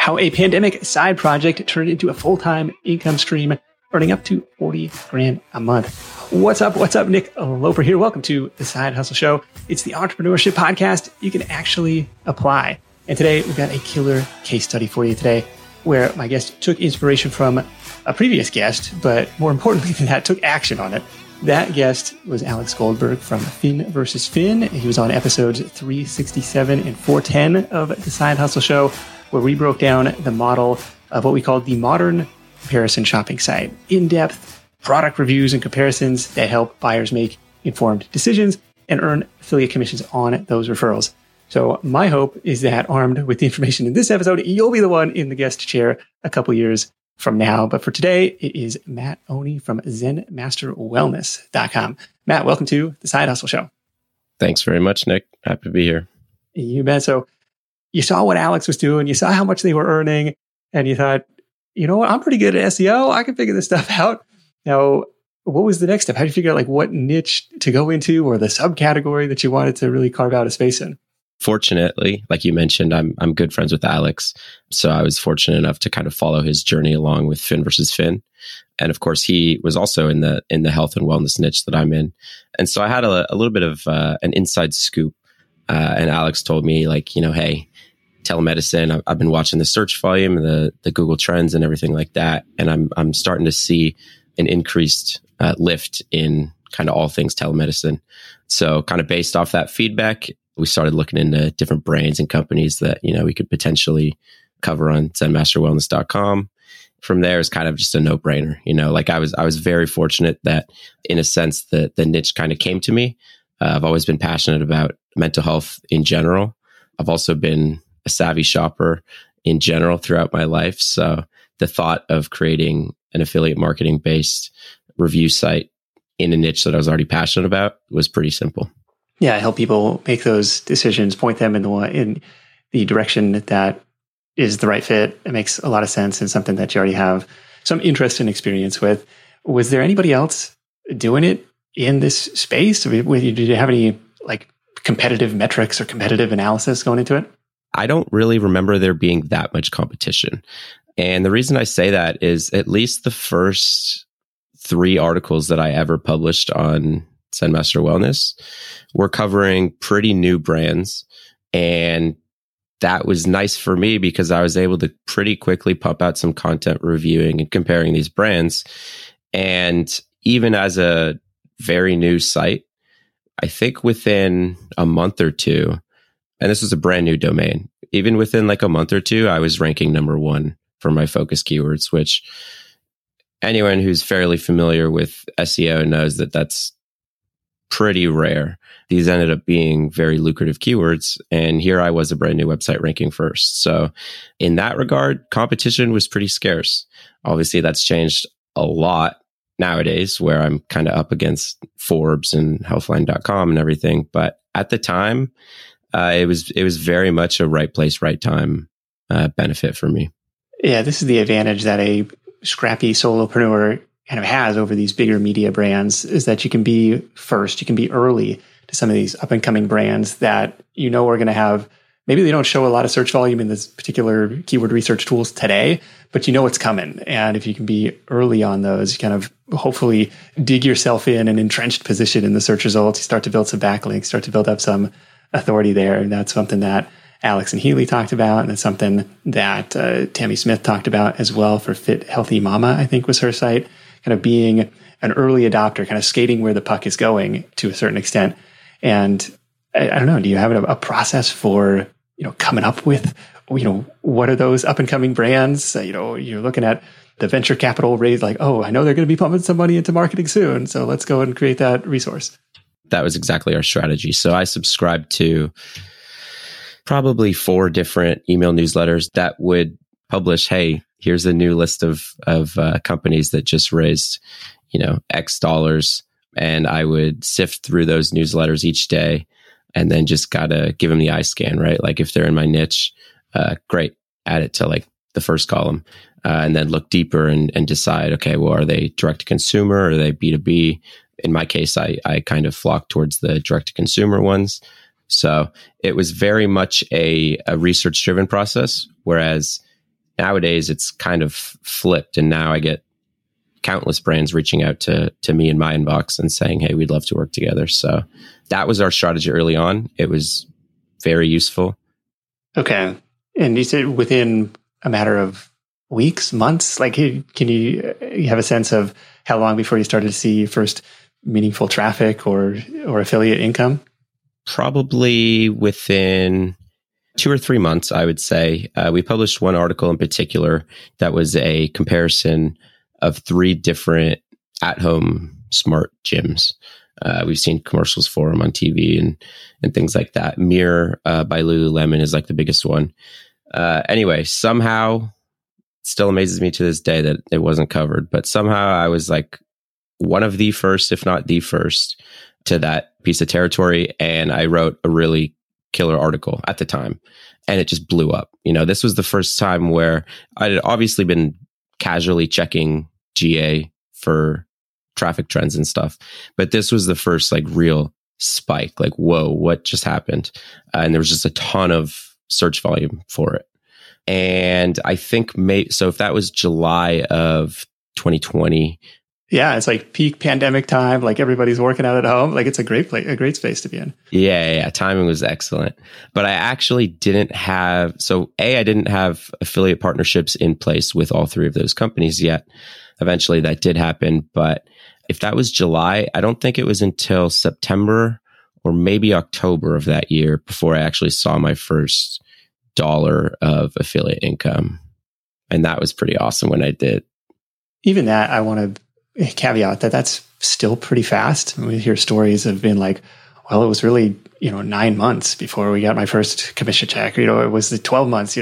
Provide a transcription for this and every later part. how a pandemic side project turned into a full-time income stream, earning up to $40,000 a month. What's up? Nick Loper here. Welcome to The Side Hustle Show. It's the entrepreneurship podcast you can actually apply. And today we've got a killer case study for you today, where my guest took inspiration from a previous guest, but more importantly than that, took action on it. That guest was Alex Goldberg from Finn vs. Finn. He was on episodes 367 and 410 of The Side Hustle Show, where we broke down the model of what we called the modern comparison shopping site. In-depth product reviews and comparisons that help buyers make informed decisions and earn affiliate commissions on those referrals. So my hope is that armed with the information in this episode, you'll be the one in the guest chair a couple years from now. But for today, it is Matt Oney from ZenMasterWellness.com. Matt, welcome to The Side Hustle Show. Thanks very much, Nick. Happy to be here. You bet. So you saw what Alex was doing, you saw how much they were earning, and you thought, you know what, I'm pretty good at SEO. I can figure this stuff out. Now, what was the next step? How did you figure out like what niche to go into or the subcategory that you wanted to really carve out a space in? Fortunately, like you mentioned, I'm good friends with Alex. So I was fortunate enough to kind of follow his journey along with Finn versus Finn. And of course, he was also in the health and wellness niche that I'm in. And so I had a little bit of an inside scoop. And Alex told me like, you know, hey, telemedicine, I've been watching the search volume and the Google trends and everything like that. And I'm starting to see an increased lift in kind of all things telemedicine. So kind of based off that feedback, we started looking into different brands and companies that, you know, we could potentially cover on ZenMasterWellness.com. From there, it's kind of just a no-brainer. You know, like I was very fortunate that in a sense the niche kind of came to me. I've always been passionate about mental health in general. I've also been a savvy shopper in general throughout my life. So the thought of creating an affiliate marketing based review site in a niche that I was already passionate about was pretty simple. Yeah, help people make those decisions, point them in the direction that is the right fit. It makes a lot of sense and something that you already have some interest and experience with. Was there anybody else doing it in this space? Did you have any like competitive metrics or competitive analysis going into it? I don't really remember there being that much competition. And the reason I say that is at least the first three articles that I ever published on ZenMaster Wellness, we're covering pretty new brands. And that was nice for me because I was able to pretty quickly pump out some content reviewing and comparing these brands. And even as a very new site, I think within a month or two, and this was a brand new domain, even within like a month or two, I was ranking number one for my focus keywords, which anyone who's fairly familiar with SEO knows that that's pretty rare. These ended up being very lucrative keywords. And here I was, a brand new website ranking first. So in that regard, competition was pretty scarce. Obviously, that's changed a lot nowadays where I'm kind of up against Forbes and Healthline.com and everything. But at the time, it was very much a right place, right time benefit for me. Yeah, this is the advantage that a scrappy solopreneur kind of has over these bigger media brands, is that you can be first, you can be early to some of these up and coming brands that you know are going to have, maybe they don't show a lot of search volume in this particular keyword research tools today, but you know it's coming. And if you can be early on those, you kind of hopefully dig yourself in an entrenched position in the search results, you start to build some backlinks, start to build up some authority there. And that's something that Alex and Healy talked about, and it's something that Tammy Smith talked about as well for Fit Healthy Mama, I think was her site. Kind of being an early adopter, kind of skating where the puck is going to a certain extent. And I don't know, do you have a process for, you know, coming up with, you know, what are those up and coming brands? You know, you're looking at the venture capital raise, like, oh, I know they're going to be pumping some money into marketing soon. So let's go and create that resource. That was exactly our strategy. So I subscribed to probably 4 different email newsletters that would publish, hey, here's a new list of companies that just raised, you know, X dollars. And I would sift through those newsletters each day and then just got to give them the eye scan, right? Like if they're in my niche, great, add it to like the first column and then look deeper and decide, okay, well, are they direct to consumer? Are they B2B? In my case, I kind of flock towards the direct to consumer ones. So it was very much a research driven process, whereas Nowadays, it's kind of flipped, and now I get countless brands reaching out to me in my inbox and saying, hey, we'd love to work together. So that was our strategy early on. It was very useful. Okay. And you said within a matter of weeks, months, like can you have a sense of how long before you started to see first meaningful traffic or affiliate income? Probably within 2 or 3 months, I would say. We published one article in particular that was a comparison of 3 different at-home smart gyms. We've seen commercials for them on TV and things like that. Mirror by Lululemon is like the biggest one. Anyway, somehow, it still amazes me to this day that it wasn't covered, but somehow I was like one of the first, if not the first, to that piece of territory. And I wrote a really killer article at the time, and it just blew up. You know, this was the first time where I had obviously been casually checking GA for traffic trends and stuff, but this was the first like real spike, like, whoa, what just happened? And there was just a ton of search volume for it. And I think so if that was July of 2020. Yeah, it's like peak pandemic time, like everybody's working out at home. Like it's a great space to be in. Yeah. Timing was excellent. But I actually didn't have, I didn't have affiliate partnerships in place with all 3 of those companies yet. Eventually that did happen. But if that was July, I don't think it was until September or maybe October of that year before I actually saw my first dollar of affiliate income. And that was pretty awesome when I did. Even that, I want to caveat that's still pretty fast. We hear stories of being like, well, it was really, 9 months before we got my first commission check. It was the 12 months,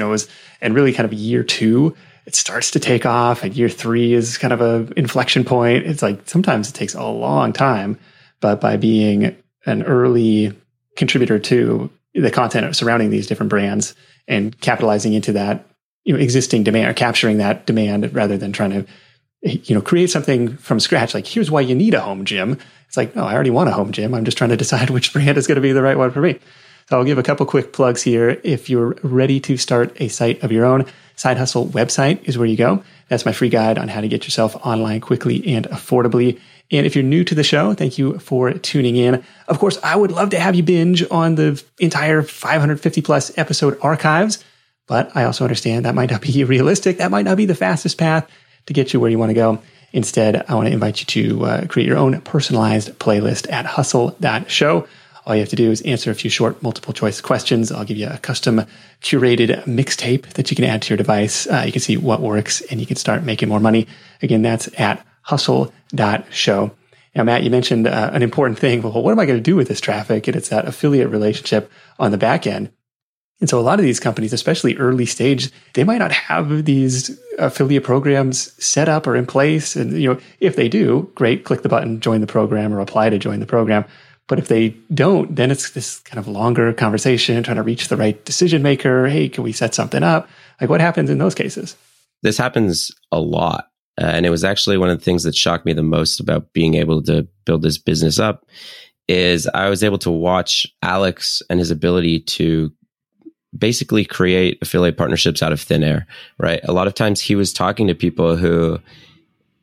and really kind of year 2, it starts to take off, and year 3 is kind of a inflection point. It's like, sometimes it takes a long time, but by being an early contributor to the content surrounding these different brands and capitalizing into that, existing demand, or capturing that demand rather than trying to create something from scratch. Like, here's why you need a home gym. It's like, no, I already want a home gym. I'm just trying to decide which brand is going to be the right one for me. So I'll give a couple quick plugs here. If you're ready to start a site of your own, Side Hustle Website is where you go. That's my free guide on how to get yourself online quickly and affordably. And if you're new to the show, thank you for tuning in. Of course, I would love to have you binge on the entire 550 plus episode archives, but I also understand that might not be realistic. That might not be the fastest path to get you where you want to go. Instead, I want to invite you to create your own personalized playlist at hustle.show. All you have to do is answer a few short multiple choice questions. I'll give you a custom curated mixtape that you can add to your device. You can see what works, and you can start making more money. Again, that's at hustle.show. Now, Matt, you mentioned an important thing. Well, what am I going to do with this traffic? And it's that affiliate relationship on the back end. And so a lot of these companies, especially early stage, they might not have these affiliate programs set up or in place. And if they do, great, click the button, join the program, or apply to join the program. But if they don't, then it's this kind of longer conversation, trying to reach the right decision maker. Hey, can we set something up? Like, what happens in those cases? This happens a lot. And it was actually one of the things that shocked me the most about being able to build this business up is I was able to watch Alex and his ability to basically create affiliate partnerships out of thin air, right? A lot of times he was talking to people who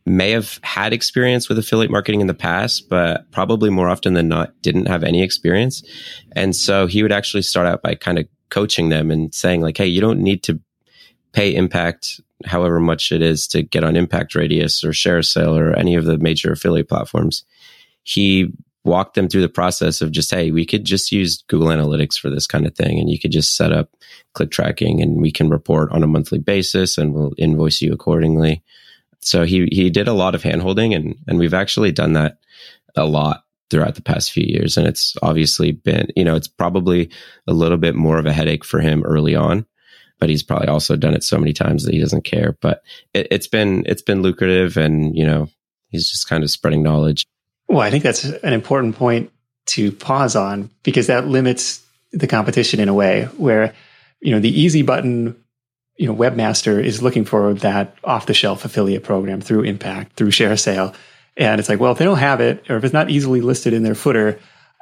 may have had experience with affiliate marketing in the past, but probably more often than not didn't have any experience. And so he would actually start out by kind of coaching them and saying like, hey, you don't need to pay Impact however much it is to get on Impact Radius or ShareSale or any of the major affiliate platforms. He walk them through the process of just, hey, we could just use Google Analytics for this kind of thing. And you could just set up click tracking and we can report on a monthly basis and we'll invoice you accordingly. So he did a lot of handholding and we've actually done that a lot throughout the past few years. And it's obviously been, it's probably a little bit more of a headache for him early on, but he's probably also done it so many times that he doesn't care. But it's been lucrative and, he's just kind of spreading knowledge. Well, I think that's an important point to pause on because that limits the competition in a way where, the easy button, webmaster is looking for that off-the-shelf affiliate program through Impact, through ShareSale. And it's like, well, if they don't have it or if it's not easily listed in their footer,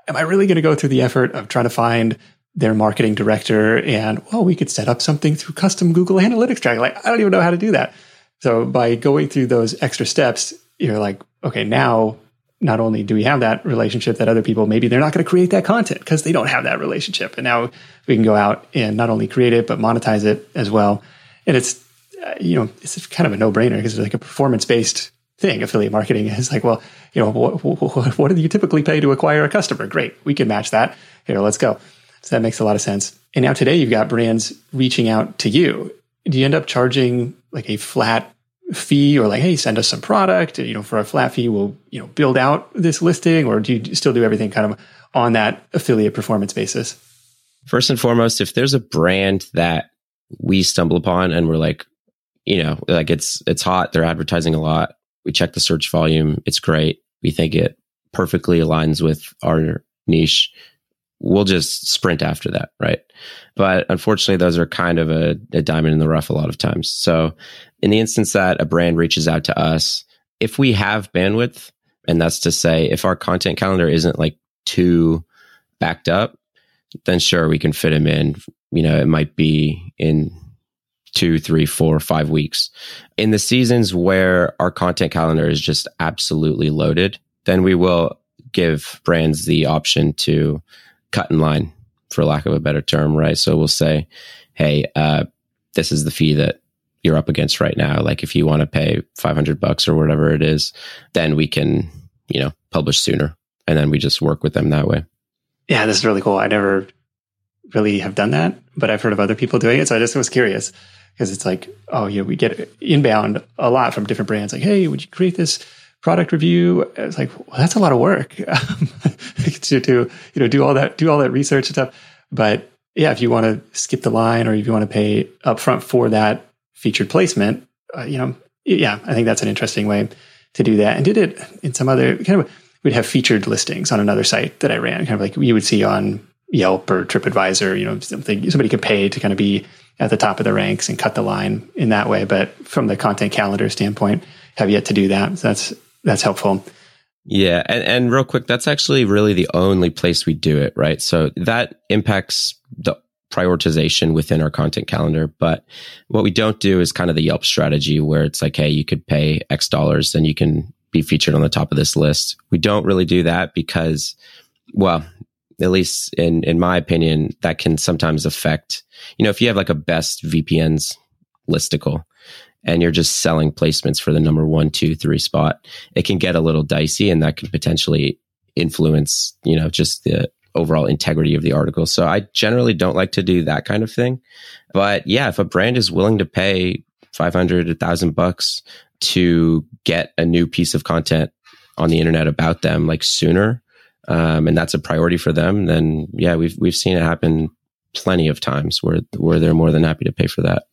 am I really going to go through the effort of trying to find their marketing director and, well, we could set up something through custom Google Analytics tracking. Like, I don't even know how to do that. So by going through those extra steps, you're like, okay, now not only do we have that relationship that other people, maybe they're not going to create that content because they don't have that relationship. And now we can go out and not only create it, but monetize it as well. And it's, you know, it's kind of a no-brainer because it's like a performance-based thing. Affiliate marketing is like, well, you know, what do you typically pay to acquire a customer? Great. We can match that. Here, let's go. So that makes a lot of sense. And now today you've got brands reaching out to you. Do you end up charging like a flat fee or like, hey, send us some product, you know, for a flat fee, we'll, you know, build out this listing, or do you still do everything kind of on that affiliate performance basis? First and foremost, if there's a brand that we stumble upon and we're like, you know, like it's hot, they're advertising a lot. We check the search volume. It's great. We think it perfectly aligns with our niche. We'll just sprint after that, right? But unfortunately, those are kind of a diamond in the rough a lot of times. So in the instance that a brand reaches out to us, if we have bandwidth, and that's to say, if our content calendar isn't like too backed up, then sure, we can fit them in. You know, it might be in 2, 3, 4, 5 weeks. In the seasons where our content calendar is just absolutely loaded, then we will give brands the option to cut in line, for lack of a better term, right? So we'll say, hey, this is the fee that you're up against right now. Like if you want to pay $500 or whatever it is, then we can, you know, publish sooner. And then we just work with them that way. Yeah, this is really cool. I never really have done that, but I've heard of other people doing it. So I just was curious because it's like, oh, you know, we get inbound a lot from different brands. Like, hey, would you create this product review? It's like, well, that's a lot of work to you know, do all that research and stuff. But yeah, if you want to skip the line or if you want to pay upfront for that featured placement, you know, yeah, I think that's an interesting way to do that. And did it in some other kind of, we'd have featured listings on another site that I ran, kind of like you would see on Yelp or TripAdvisor, you know, something somebody could pay to kind of be at the top of the ranks and cut the line in that way. But from the content calendar standpoint, have yet to do that. So that's helpful. Yeah. And real quick, that's actually really the only place we do it, right? So that impacts the prioritization within our content calendar. But what we don't do is kind of the Yelp strategy where it's like, hey, you could pay X dollars and you can be featured on the top of this list. We don't really do that because, well, at least in my opinion, that can sometimes affect, you know, if you have like a best VPNs listicle and you're just selling placements for the number 1, 2, 3 spot, it can get a little dicey and that can potentially influence, you know, just the overall integrity of the article. So I generally don't like to do that kind of thing. But yeah, if a brand is willing to pay $500, $1,000 to get a new piece of content on the internet about them like sooner, and that's a priority for them, then yeah, we've seen it happen plenty of times where they're more than happy to pay for that.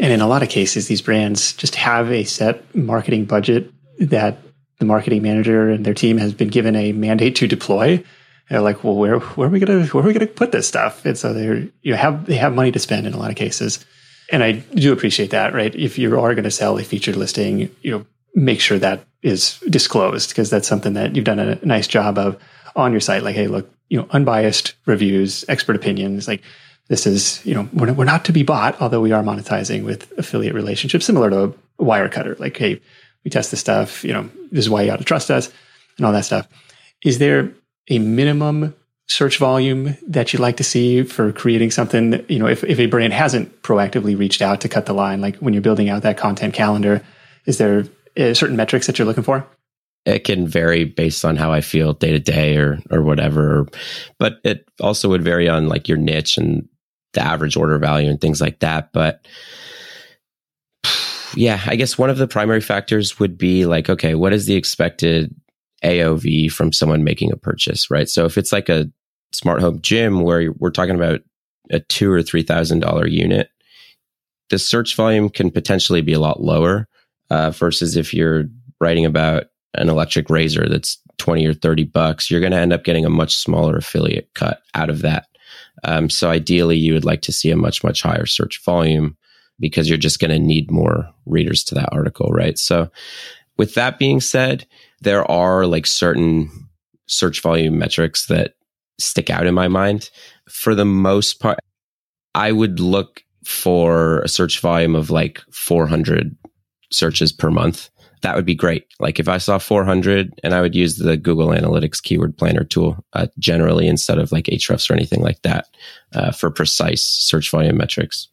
And in a lot of cases, these brands just have a set marketing budget that the marketing manager and their team has been given a mandate to deploy. They're like, well, where are we gonna put this stuff? And so they have money to spend in a lot of cases. And I do appreciate that, right? If you are going to sell a featured listing, you know, make sure that is disclosed because that's something that you've done a nice job of on your site. Like, hey, look, you know, unbiased reviews, expert opinions, like this is, you know, we're not to be bought, although we are monetizing with affiliate relationships, similar to a Wirecutter. Like, hey, we test this stuff, you know, this is why you ought to trust us and all that stuff. Is there a minimum search volume that you'd like to see for creating something that, you know, if a brand hasn't proactively reached out to cut the line, like when you're building out that content calendar, is there certain metrics that you're looking for? It can vary based on how I feel day to day or whatever, but it also would vary on like your niche and the average order value and things like that. But yeah, I guess one of the primary factors would be like, okay, what is the expected AOV from someone making a purchase, right? So if it's like a smart home gym where we're talking about a $2,000 or $3,000 unit, the search volume can potentially be a lot lower versus if you're writing about an electric razor that's $20 or $30, you're going to end up getting a much smaller affiliate cut out of that. So ideally, you would like to see a much, much higher search volume because you're just going to need more readers to that article, right? So with that being said, there are like certain search volume metrics that stick out in my mind. For the most part, I would look for a search volume of like 400 searches per month. That would be great. Like if I saw 400, and I would use the Google Analytics keyword planner tool generally instead of like Ahrefs or anything like that for precise search volume metrics.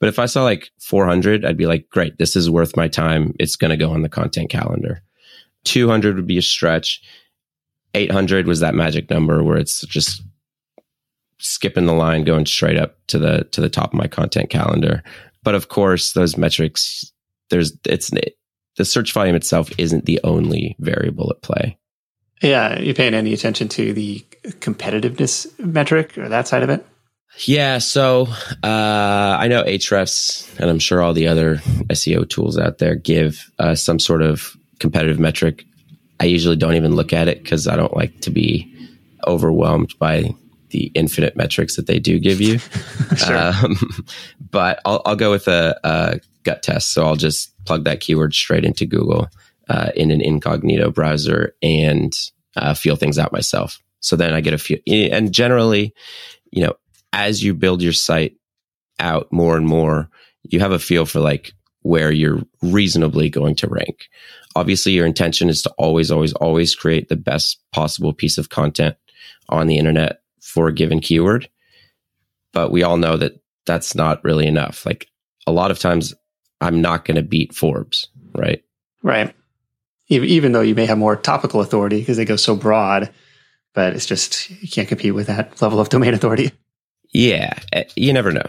But if I saw like 400, I'd be like, great, this is worth my time. It's going to go on the content calendar. 200 would be a stretch. 800 was that magic number where it's just skipping the line, going straight up to the top of my content calendar. But of course, those metrics, the search volume itself isn't the only variable at play. Yeah. You paying any attention to the competitiveness metric or that side of it? Yeah. So I know Ahrefs, and I'm sure all the other SEO tools out there give some sort of competitive metric. I usually don't even look at it because I don't like to be overwhelmed by the infinite metrics that they do give you. Sure. But I'll go with a gut test. So I'll just plug that keyword straight into Google in an incognito browser and feel things out myself. So then I get a few. And generally, you know, as you build your site out more and more, you have a feel for like where you're reasonably going to rank. Obviously, your intention is to always, always, always create the best possible piece of content on the internet for a given keyword. But we all know that that's not really enough. Like a lot of times, I'm not going to beat Forbes, right? Right. Even though you may have more topical authority because they go so broad, but it's just, you can't compete with that level of domain authority. Yeah. You never know.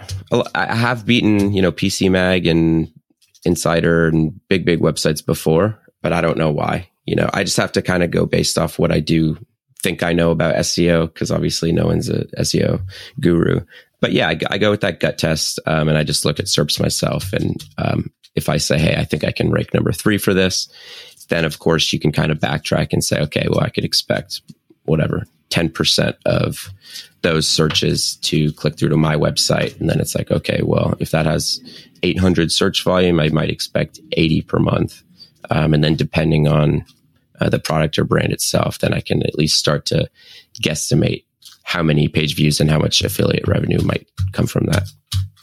I have beaten, you know, PC Mag and Insider and big websites before, but I don't know why. You know, I just have to kind of go based off what I do think I know about SEO, because obviously no one's a SEO guru. But yeah, I go with that gut test, and I just look at SERPs myself. And if I say, hey, I think I can rank number 3 for this, then of course you can kind of backtrack and say, okay, well, I could expect whatever 10% of those searches to click through to my website. And then it's like, okay, well, if that has 800 search volume, I might expect 80 per month. And then depending on the product or brand itself, then I can at least start to guesstimate how many page views and how much affiliate revenue might come from that.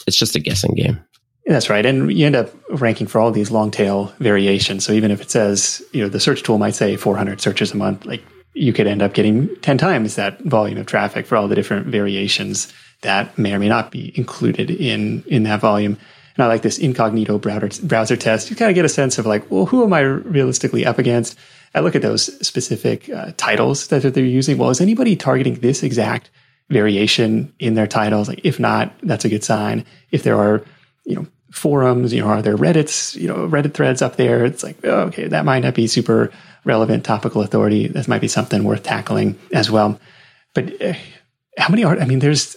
It's just a guessing game. That's right. And you end up ranking for all these long tail variations. So even if it says, you know, the search tool might say 400 searches a month, like, you could end up getting 10 times that volume of traffic for all the different variations that may or may not be included in that volume. And I like this incognito browser test. You kind of get a sense of like, well, who am I realistically up against? I look at those specific titles that they're using. Well, is anybody targeting this exact variation in their titles? Like, if not, that's a good sign. If there are, you know, forums, you know, are there Reddits, you know, Reddit threads up there? It's like, oh, okay, that might not be super relevant topical authority. That might be something worth tackling as well. But how many are, I mean, there's,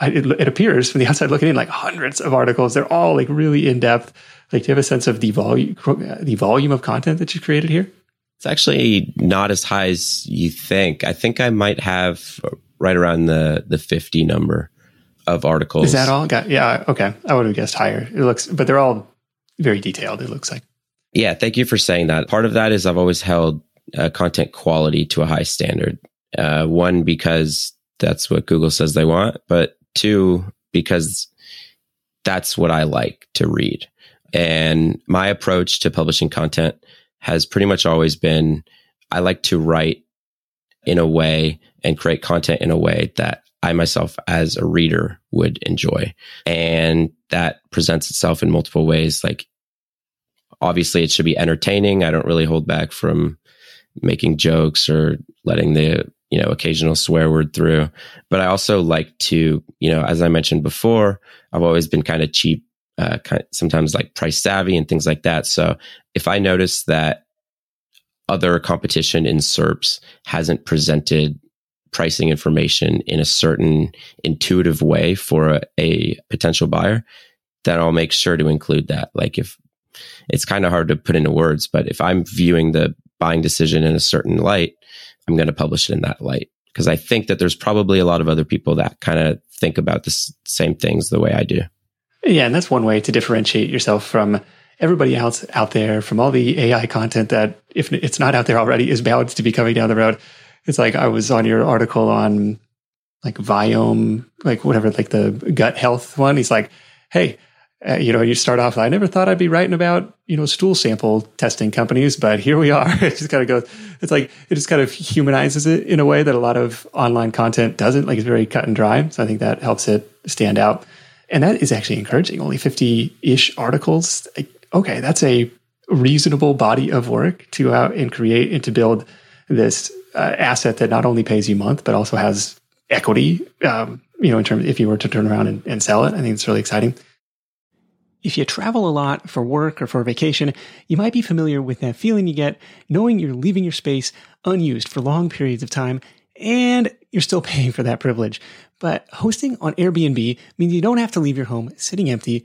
it appears from the outside looking in, like hundreds of articles. They're all like really in depth. Like, do you have a sense of the volume of content that you created here? It's actually not as high as you think. I think I might have right around the 50 number of articles. Is that all? Yeah. Okay. I would have guessed higher. It looks, but they're all very detailed. It looks like. Yeah. Thank you for saying that. Part of that is I've always held content quality to a high standard. One, because that's what Google says they want, but two, because that's what I like to read. And my approach to publishing content has pretty much always been, I like to write in a way and create content in a way that I myself as a reader would enjoy. And that presents itself in multiple ways. Like, obviously it should be entertaining. I don't really hold back from making jokes or letting the, you know, occasional swear word through. But I also like to, you know, as I mentioned before, I've always been kind of cheap, sometimes like price savvy and things like that. So if I notice that other competition in SERPs hasn't presented pricing information in a certain intuitive way for a potential buyer, then I'll make sure to include that. Like, if it's kind of hard to put into words, but if I'm viewing the buying decision in a certain light, I'm going to publish it in that light, because I think that there's probably a lot of other people that kind of think about the same things the way I do. Yeah, and that's one way to differentiate yourself from everybody else out there, from all the AI content that, if it's not out there already, is bound to be coming down the road. It's like, I was on your article on like Viome, like whatever, like the gut health one. He's like, hey, you start off, I never thought I'd be writing about, stool sample testing companies, but here we are. It just kind of goes, it's like, it just kind of humanizes it in a way that a lot of online content doesn't, like it's very cut and dry. So I think that helps it stand out. And that is actually encouraging. Only 50-ish articles. Okay, that's a reasonable body of work to out and create and to build this asset that not only pays you month, but also has equity, in terms if you were to turn around and sell it. I think it's really exciting. If you travel a lot for work or for vacation, you might be familiar with that feeling you get knowing you're leaving your space unused for long periods of time, and you're still paying for that privilege. But hosting on Airbnb means you don't have to leave your home sitting empty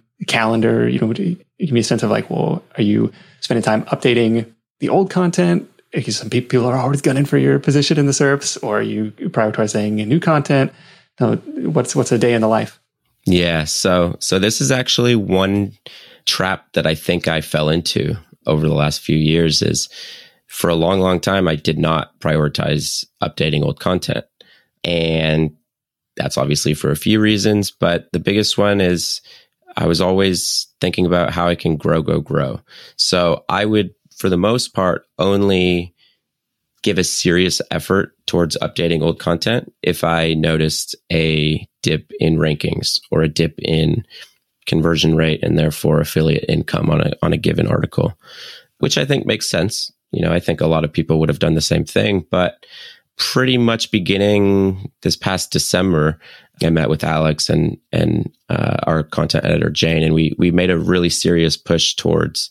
calendar? Give me a sense of like, well, are you spending time updating the old content? Because some people are always gunning for your position in the SERPs, or are you prioritizing new content? No, what's a day in the life? Yeah, so this is actually one trap that I think I fell into over the last few years. Is for a long, long time I did not prioritize updating old content, and that's obviously for a few reasons, but the biggest one is I was always thinking about how I can grow. So I would, for the most part, only give a serious effort towards updating old content if I noticed a dip in rankings or a dip in conversion rate and therefore affiliate income on a given article, which I think makes sense. I think a lot of people would have done the same thing, but pretty much beginning this past December, I met with Alex and our content editor, Jane, and we made a really serious push towards,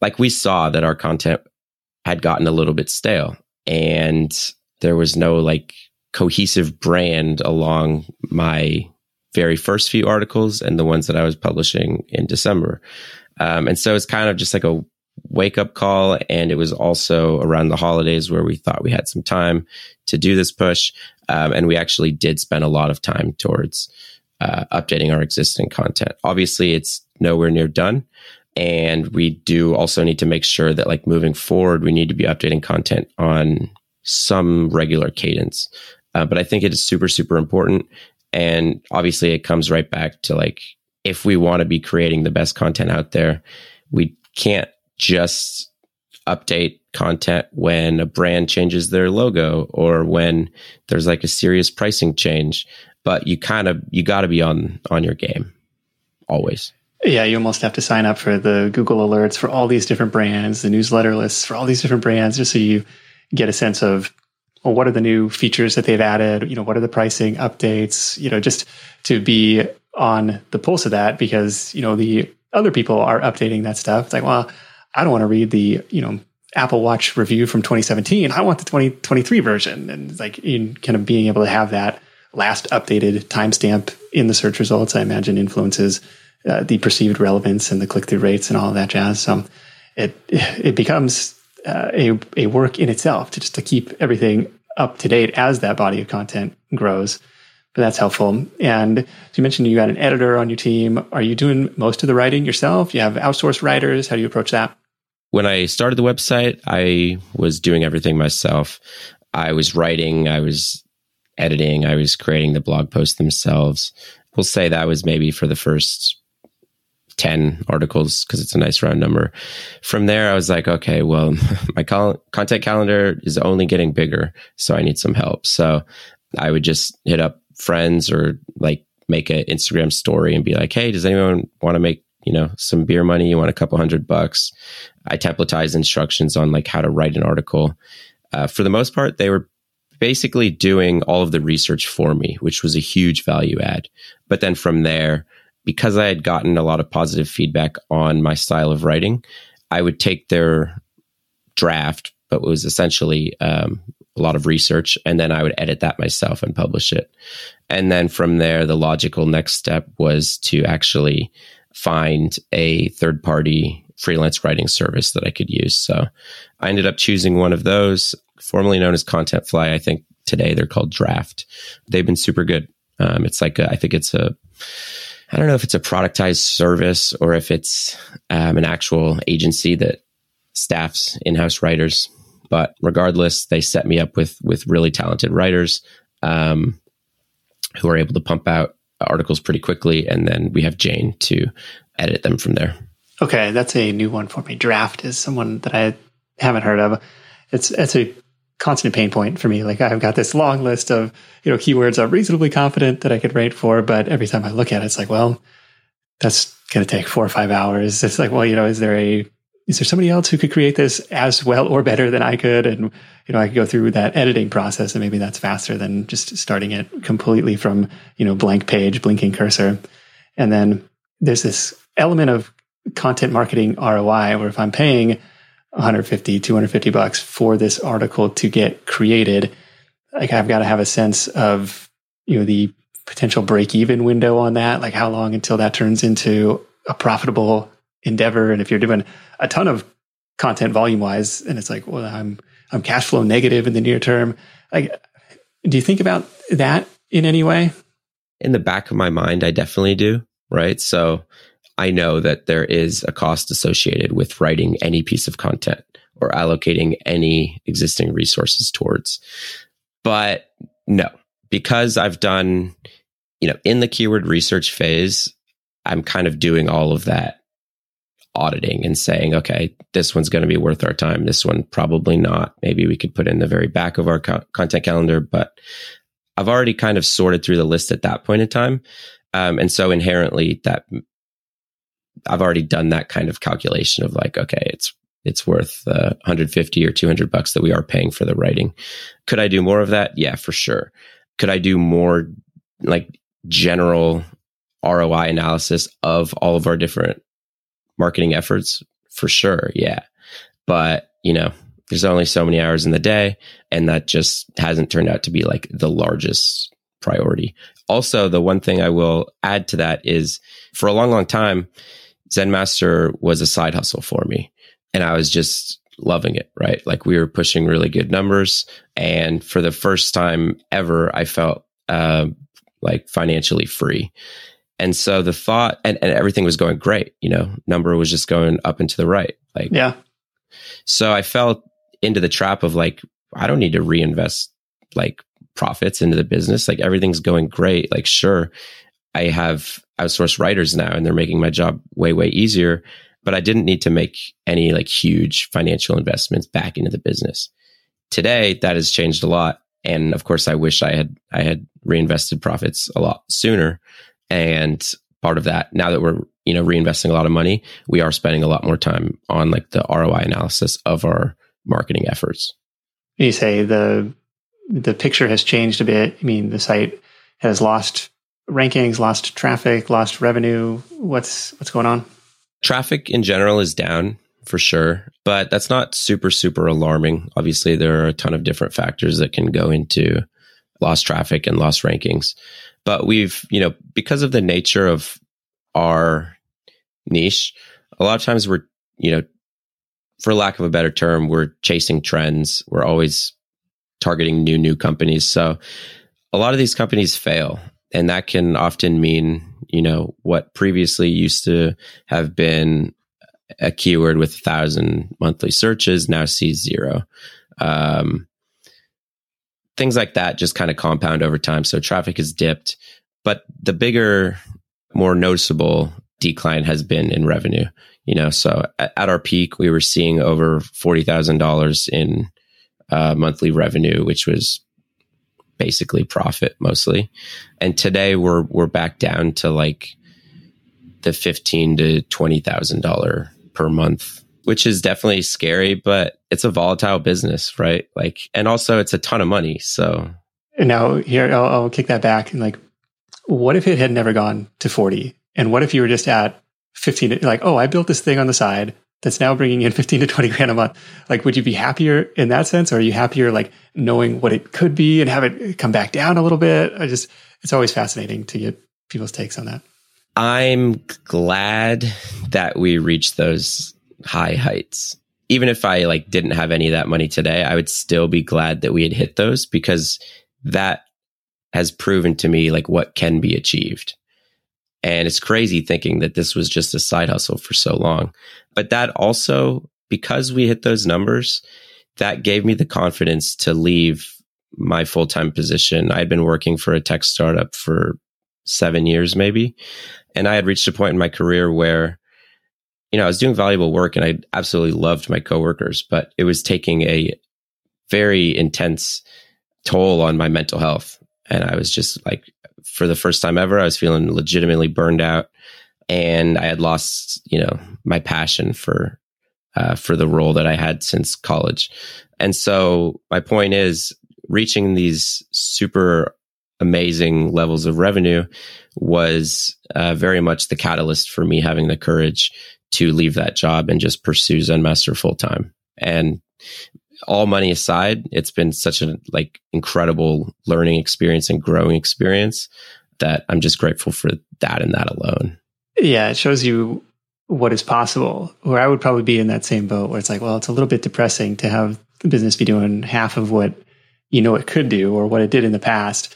like, we saw that our content had gotten a little bit stale and there was no like cohesive brand along my very first few articles and the ones that I was publishing in December. And so it's kind of just like a wake up call. And it was also around the holidays where we thought we had some time to do this push. And we actually did spend a lot of time towards updating our existing content. Obviously, it's nowhere near done. And we do also need to make sure that, like, moving forward, we need to be updating content on some regular cadence. But I think it is super, super important. And obviously, it comes right back to, like, if we want to be creating the best content out there, we can't just update content when a brand changes their logo or when there's like a serious pricing change, but you got to be on your game always. Yeah. You almost have to sign up for the Google alerts for all these different brands, the newsletter lists for all these different brands, just so you get a sense of well, what are the new features that they've added? You know, what are the pricing updates? You know, just to be on the pulse of that, because, you know, the other people are updating that stuff. It's like, well, I don't want to read the, you know, Apple Watch review from 2017. I want the 2023 version. And it's like, in kind of being able to have that last updated timestamp in the search results, I imagine influences the perceived relevance and the click-through rates and all that jazz. So it becomes a work in itself to just to keep everything up to date as that body of content grows. But that's helpful. And so you mentioned you got an editor on your team. Are you doing most of the writing yourself? You have outsourced writers. How do you approach that? When I started the website, I was doing everything myself. I was writing, I was editing, I was creating the blog posts themselves. We'll say that was maybe for the first 10 articles because it's a nice round number. From there, I was like, okay, well, my content calendar is only getting bigger, so I need some help. So I would just hit up friends or like make an Instagram story and be like, hey, does anyone want to make, you know, some beer money? You want a couple $100? I templatize instructions on like how to write an article. For the most part, they were basically doing all of the research for me, which was a huge value add. But then from there, because I had gotten a lot of positive feedback on my style of writing, I would take their draft, but it was essentially a lot of research, and then I would edit that myself and publish it. And then from there, the logical next step was to actually find a third-party freelance writing service that I could use. So I ended up choosing one of those, formerly known as ContentFly. I think today they're called Draft. They've been super good. It's like, I don't know if it's a productized service or if it's an actual agency that staffs in-house writers. But regardless, they set me up with really talented writers who are able to pump out articles pretty quickly. And then we have Jane to edit them from there. Okay, that's a new one for me. Draft is someone that I haven't heard of. It's a constant pain point for me. Like, I've got this long list of, you know, keywords I'm reasonably confident that I could rank for, but every time I look at it, it's like, well, that's going to take 4 or 5 hours. It's like, well, you know, is there somebody else who could create this as well or better than I could? And, you know, I could go through that editing process, and maybe that's faster than just starting it completely from, you know, blank page, blinking cursor. And then there's this element of content marketing ROI, where if I'm paying $150, $250 for this article to get created, like, I've got to have a sense of, you know, the potential break-even window on that. Like, how long until that turns into a profitable endeavor? And if you're doing a ton of content volume wise, and it's like, well, I'm cash flow negative in the near term. Like, do you think about that in any way? In the back of my mind, I definitely do. Right. So I know that there is a cost associated with writing any piece of content or allocating any existing resources towards. But no, because I've done, you know, in the keyword research phase, I'm kind of doing all of that auditing and saying, okay, this one's going to be worth our time. This one probably not. Maybe we could put in the very back of our content calendar, but I've already kind of sorted through the list at that point in time. And so inherently that I've already done that kind of calculation of like, okay, it's worth $150 or $200 that we are paying for the writing. Could I do more of that? Yeah, for sure. Could I do more like general ROI analysis of all of our different marketing efforts? For sure. Yeah. But, you know, there's only so many hours in the day, and that just hasn't turned out to be like the largest priority. Also, the one thing I will add to that is, for a long time, Zen Master was a side hustle for me, and I was just loving it, right? Like, we were pushing really good numbers, and for the first time ever, I felt like financially free. And so the thought, and everything was going great, you know, number was just going up and to the right. Like, yeah. So I fell into the trap of like, I don't need to reinvest like profits into the business. Like, everything's going great. Like, sure, I have outsourced writers now, and they're making my job way, way easier, but I didn't need to make any like huge financial investments back into the business. Today, that has changed a lot. And of course, I wish I had reinvested profits a lot sooner. And part of that, now that we're, you know, reinvesting a lot of money, we are spending a lot more time on like the ROI analysis of our marketing efforts. You say the the picture has changed a bit. I mean, the site has lost rankings, lost traffic, lost revenue. What's going on? Traffic in general is down for sure, but that's not super alarming. Obviously, there are a ton of different factors that can go into lost traffic and lost rankings. But we've, you know, because of the nature of our niche, a lot of times we're, you know, for lack of a better term, we're chasing trends. We're always targeting new companies. So a lot of these companies fail, and that can often mean, you know, what previously used to have been a keyword with 1,000 monthly searches now sees zero. Things like that just kind of compound over time. So traffic has dipped, but the bigger, more noticeable decline has been in revenue. You know, so at our peak, we were seeing over $40,000 in monthly revenue, which was basically profit mostly. And today we're back down to like the $15,000 to $20,000 per month, which is definitely scary, but it's a volatile business, right? Like, and also it's a ton of money. So now here, I'll kick that back. And like, what if it had never gone to 40? And what if you were just at 15, like, oh, I built this thing on the side that's now bringing in 15 to 20 grand a month. Like, would you be happier in that sense? Or are you happier, like knowing what it could be and have it come back down a little bit? It's always fascinating to get people's takes on that. I'm glad that we reached those high heights. Even if I like didn't have any of that money today, I would still be glad that we had hit those, because that has proven to me like what can be achieved. And it's crazy thinking that this was just a side hustle for so long. But that also, because we hit those numbers, that gave me the confidence to leave my full-time position. I'd been working for a tech startup for 7 years maybe. And I had reached a point in my career where, you know, I was doing valuable work and I absolutely loved my coworkers, but it was taking a very intense toll on my mental health. And I was just like, for the first time ever, I was feeling legitimately burned out, and I had lost, you know, my passion for the role that I had since college. And so my point is, reaching these super amazing levels of revenue was very much the catalyst for me having the courage to leave that job and just pursue ZenMaster full time. And all money aside, it's been such a like incredible learning experience and growing experience that I'm just grateful for that and that alone. Yeah, it shows you what is possible, where I would probably be in that same boat where it's like, well, it's a little bit depressing to have the business be doing half of what you know it could do or what it did in the past,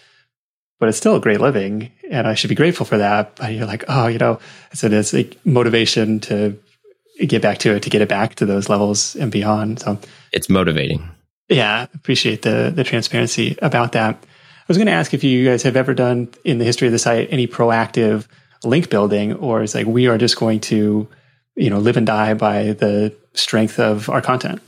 but it's still a great living and I should be grateful for that. But you're like, oh, you know, so it's like motivation to get back to it, to get it back to those levels and beyond. So it's motivating. Yeah. Appreciate the transparency about that. I was going to ask if you guys have ever done in the history of the site, any proactive link building, or it's like, we are just going to, you know, live and die by the strength of our content.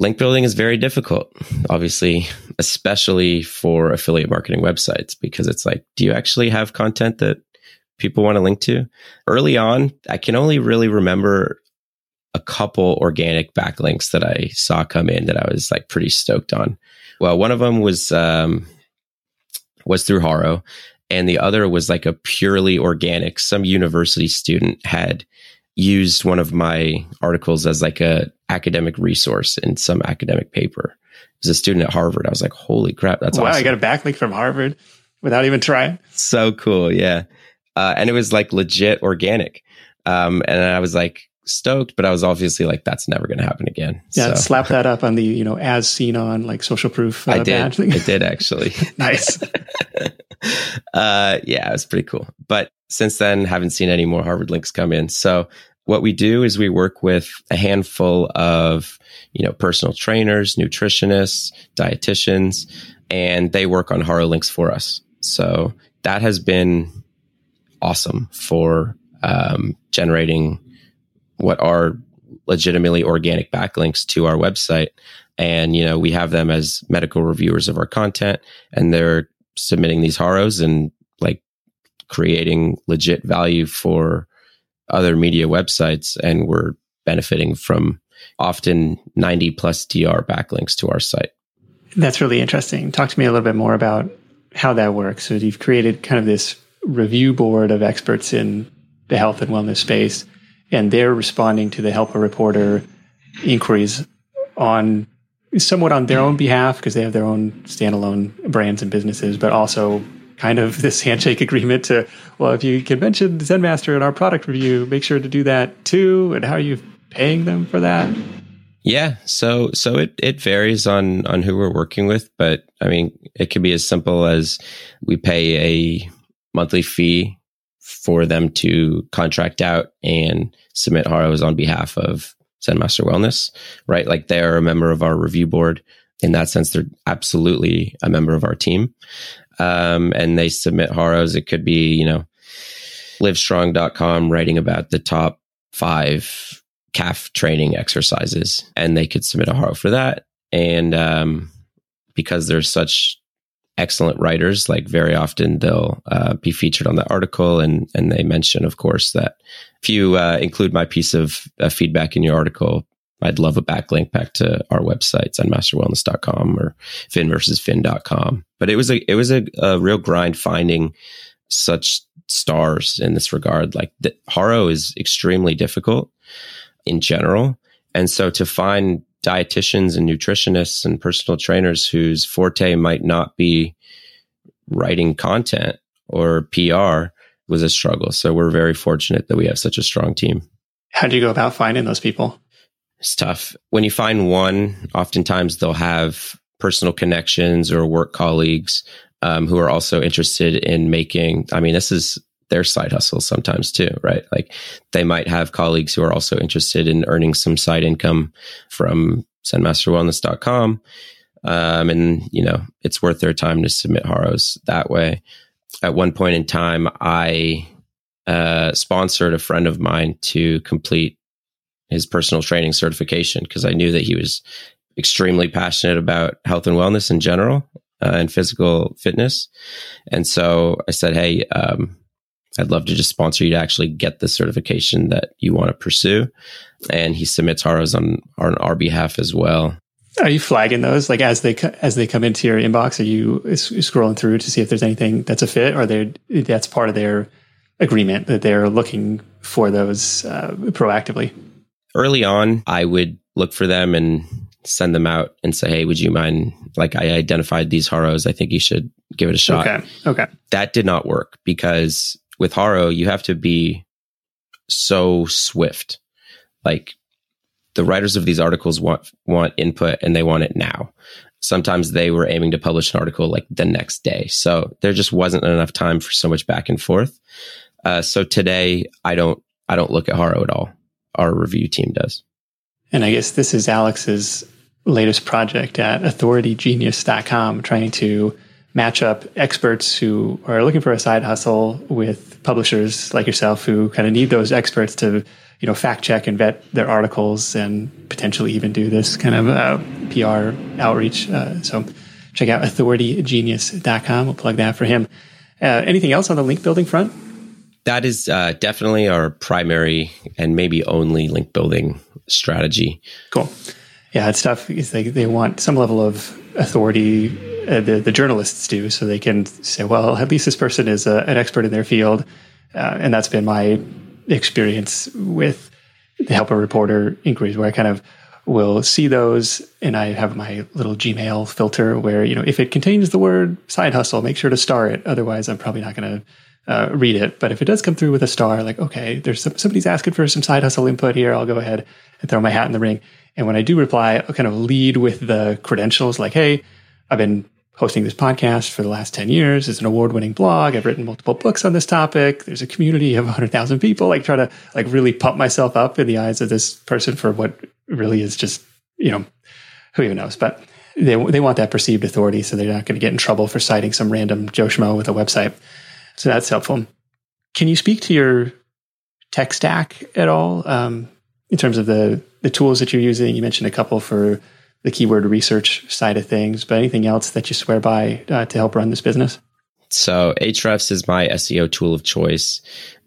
Link building is very difficult, obviously, especially for affiliate marketing websites, because it's like, do you actually have content that people want to link to? Early on, I can only really remember a couple organic backlinks that I saw come in that I was like pretty stoked on. Well, one of them was through HARO, and the other was like a purely organic. Some university student had used one of my articles as like a academic resource in some academic paper. It was a student at Harvard. I was like, holy crap, that's awesome. Wow, I got a backlink from Harvard without even trying. So cool, yeah. And it was like legit organic. And I was like, stoked, but I was obviously like, that's never going to happen again. Yeah, so slap that up on the, you know, as seen on like social proof. I did. Badge thing. I did actually. Nice. Yeah, it was pretty cool. But since then, haven't seen any more Harvard links come in. So what we do is we work with a handful of, you know, personal trainers, nutritionists, dietitians, and they work on HARO links for us. So that has been awesome for generating what are legitimately organic backlinks to our website. And, you know, we have them as medical reviewers of our content, and they're submitting these HAROs and like creating legit value for other media websites. And we're benefiting from often 90+ DR backlinks to our site. That's really interesting. Talk to me a little bit more about how that works. So you've created kind of this review board of experts in the health and wellness space, and they're responding to the helper reporter inquiries on somewhat on their own behalf because they have their own standalone brands and businesses, but also kind of this handshake agreement to, well, if you can mention Zen Master in our product review, make sure to do that too. And how are you paying them for that? Yeah, so it varies on who we're working with, but I mean, it could be as simple as we pay a monthly fee for them to contract out and submit HAROs on behalf of ZenMaster Wellness, right? Like they are a member of our review board. In that sense, they're absolutely a member of our team. And they submit HAROs. It could be, you know, livestrong.com writing about the top 5 calf training exercises, and they could submit a HARO for that. And because there's such excellent writers, like very often they'll be featured on the article, and they mention, of course, that if you include my piece of feedback in your article, I'd love a backlink back to our websites on ZenMasterWellness.com or Finn vs. Finn.com. But it was a real grind finding such stars in this regard. Like the HARO is extremely difficult in general, and so to find dietitians and nutritionists and personal trainers whose forte might not be writing content or PR was a struggle. So we're very fortunate that we have such a strong team. How do you go about finding those people? It's tough. When you find one, oftentimes they'll have personal connections or work colleagues who are also interested in making, I mean, this is their side hustle sometimes too, right? Like they might have colleagues who are also interested in earning some side income from ZenMasterWellness.com. And, you know, it's worth their time to submit HAROs that way. At one point in time, I sponsored a friend of mine to complete his personal training certification because I knew that he was extremely passionate about health and wellness in general and physical fitness. And so I said, hey, I'd love to just sponsor you to actually get the certification that you want to pursue. And he submits HAROs on our behalf as well. Are you flagging those? Like as they come into your inbox, are you scrolling through to see if there's anything that's a fit, or that's part of their agreement that they're looking for those proactively? Early on, I would look for them and send them out and say, hey, would you mind? Like I identified these HAROs. I think you should give it a shot. Okay. That did not work because with HARO, you have to be so swift. Like the writers of these articles want input, and they want it now. Sometimes they were aiming to publish an article like the next day. So there just wasn't enough time for so much back and forth. So today I don't look at HARO at all. Our review team does. And I guess this is Alex's latest project at authoritygenius.com, trying to match up experts who are looking for a side hustle with publishers like yourself who kind of need those experts to, you know, fact check and vet their articles and potentially even do this kind of PR outreach. So check out authoritygenius.com. We'll plug that for him. Anything else on the link building front? That is definitely our primary and maybe only link building strategy. Cool. Yeah, it's tough because they want some level of authority. The journalists do, so they can say, well, at least this person is an expert in their field. And that's been my experience with the helper reporter inquiries, where I kind of will see those, and I have my little Gmail filter where, you know, if it contains the word side hustle, make sure to star it. Otherwise, I'm probably not going to read it. But if it does come through with a star, like, okay, there's somebody's asking for some side hustle input here, I'll go ahead and throw my hat in the ring. And when I do reply, I'll kind of lead with the credentials, like, hey, I've been hosting this podcast for the last 10 years. It's an award-winning blog. I've written multiple books on this topic. There's a community of 100,000 people. Like, try to like really pump myself up in the eyes of this person for what really is just, you know, who even knows. But they want that perceived authority, so they're not going to get in trouble for citing some random Joe Schmo with a website. So that's helpful. Can you speak to your tech stack at all in terms of the tools that you're using? You mentioned a couple for the keyword research side of things, but anything else that you swear by to help run this business? So Ahrefs is my SEO tool of choice.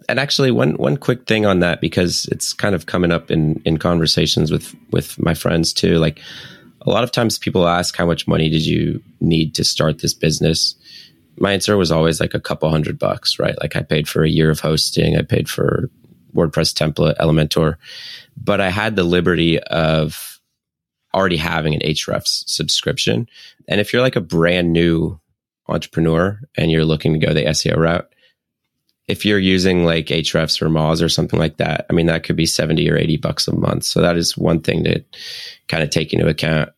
And actually one quick thing on that, because it's kind of coming up in conversations with my friends too. Like A lot of times people ask, how much money did you need to start this business? My answer was always like $200, right? Like I paid for a year of hosting. I paid for WordPress template, Elementor. But I had the liberty of already having an Ahrefs subscription. And if you're like a brand new entrepreneur and you're looking to go the SEO route, if you're using like Ahrefs or Moz or something like that, I mean, that could be $70 or $80 a month. So that is one thing to kind of take into account,